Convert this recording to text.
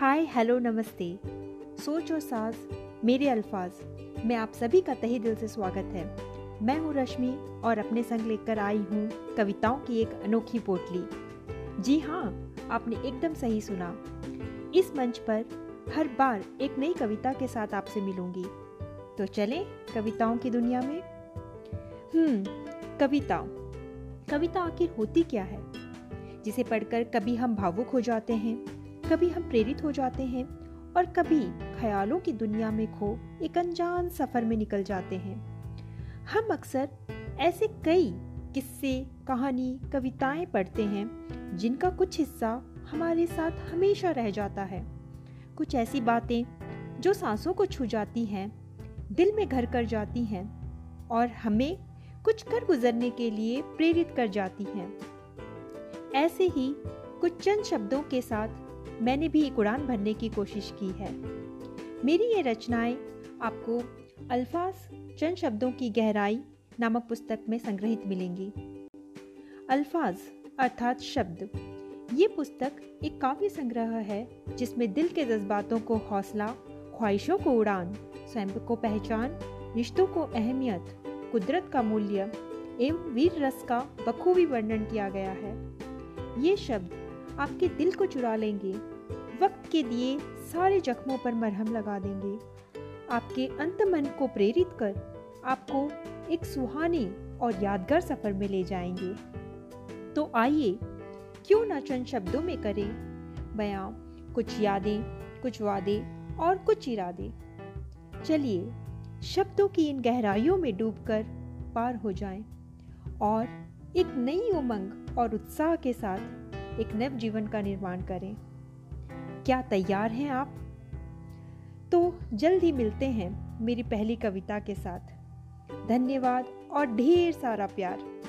Hi hello नमस्ते, सोच और साज मेरे अल्फाज में आप सभी का तहे दिल से स्वागत है। मैं हूँ रश्मि और अपने संग लेकर आई हूँ कविताओं की एक अनोखी पोटली। जी हाँ, आपने एकदम सही सुना। इस मंच पर हर बार एक नई कविता के साथ आपसे मिलूंगी, तो चलें कविताओं की दुनिया में। कविता आखिर होती क्या है, जिसे पढ़कर कभी हम भावुक हो जाते हैं, कभी हम प्रेरित हो जाते हैं और कभी ख्यालों की दुनिया में खो एक अनजान सफर में निकल जाते हैं। हम अक्सर ऐसे कई किस्से, कहानी, कविताएं पढ़ते हैं जिनका कुछ हिस्सा हमारे साथ हमेशा रह जाता है। कुछ ऐसी बातें जो सांसों को छू जाती हैं, दिल में घर कर जाती हैं और हमें कुछ कर गुजरने के लिए प्रेरित कर जाती हैं। ऐसे ही कुछ चंद शब्दों के साथ मैंने भी एक उड़ान भरने की कोशिश की है। मेरी ये रचनाएं आपको अल्फाज चंद शब्दों की गहराई नामक पुस्तक में संग्रहित मिलेंगी। अल्फाज अर्थात शब्द। ये पुस्तक एक काव्य संग्रह है जिसमें दिल के जज्बातों को हौसला, ख्वाहिशों को उड़ान, स्वयं को पहचान, रिश्तों को अहमियत, कुदरत का मूल्य एवं वीर रस का बखूबी वर्णन किया गया है। ये शब्द आपके दिल को चुरा लेंगे, वक्त के दिए सारे जख्मों पर मरहम लगा देंगे, आपके अंतमन को प्रेरित कर आपको एक सुहाने और यादगार सफर में ले जाएंगे। तो आइए, क्यों ना चंद शब्दों में करें बयां कुछ यादें, कुछ वादे और कुछ इरादे। चलिए शब्दों की इन गहराइयों में डूबकर पार हो जाएं और एक नई उमंग और उत्साह के साथ एक नव जीवन का निर्माण करें। क्या तैयार हैं आप? तो जल्द ही मिलते हैं मेरी पहली कविता के साथ। धन्यवाद और ढेर सारा प्यार।